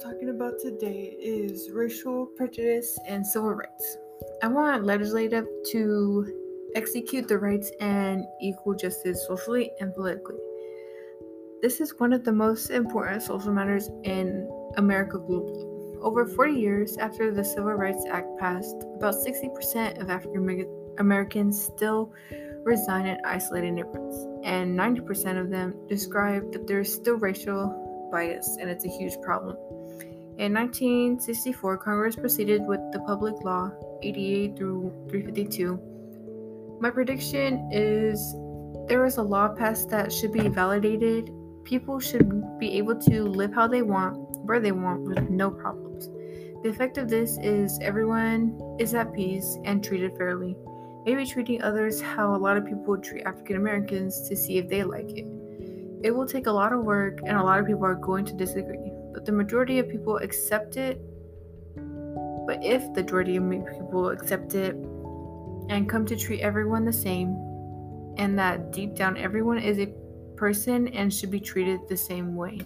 talking about today is racial prejudice and civil rights. I want legislators to execute the rights and equal justice socially and politically. This is one of the most important social matters in America globally. Over 40 years after the Civil Rights Act passed, about 60% of African Americans still reside in isolated neighborhoods, and 90% of them describe that there is still racial bias, and it's a huge problem. In 1964, Congress proceeded with the Public Law 88 through 352. My prediction is there is a law passed that should be validated. People should be able to live how they want, where they want, with no problems. The effect of this is everyone is at peace and treated fairly. Maybe treating others how a lot of people treat African Americans to see if they like it. It will take a lot of work, and a lot of people are going to disagree, but the majority of people accept it. But if the majority of people accept it and come to treat everyone the same, and that deep down everyone is a person and should be treated the same way.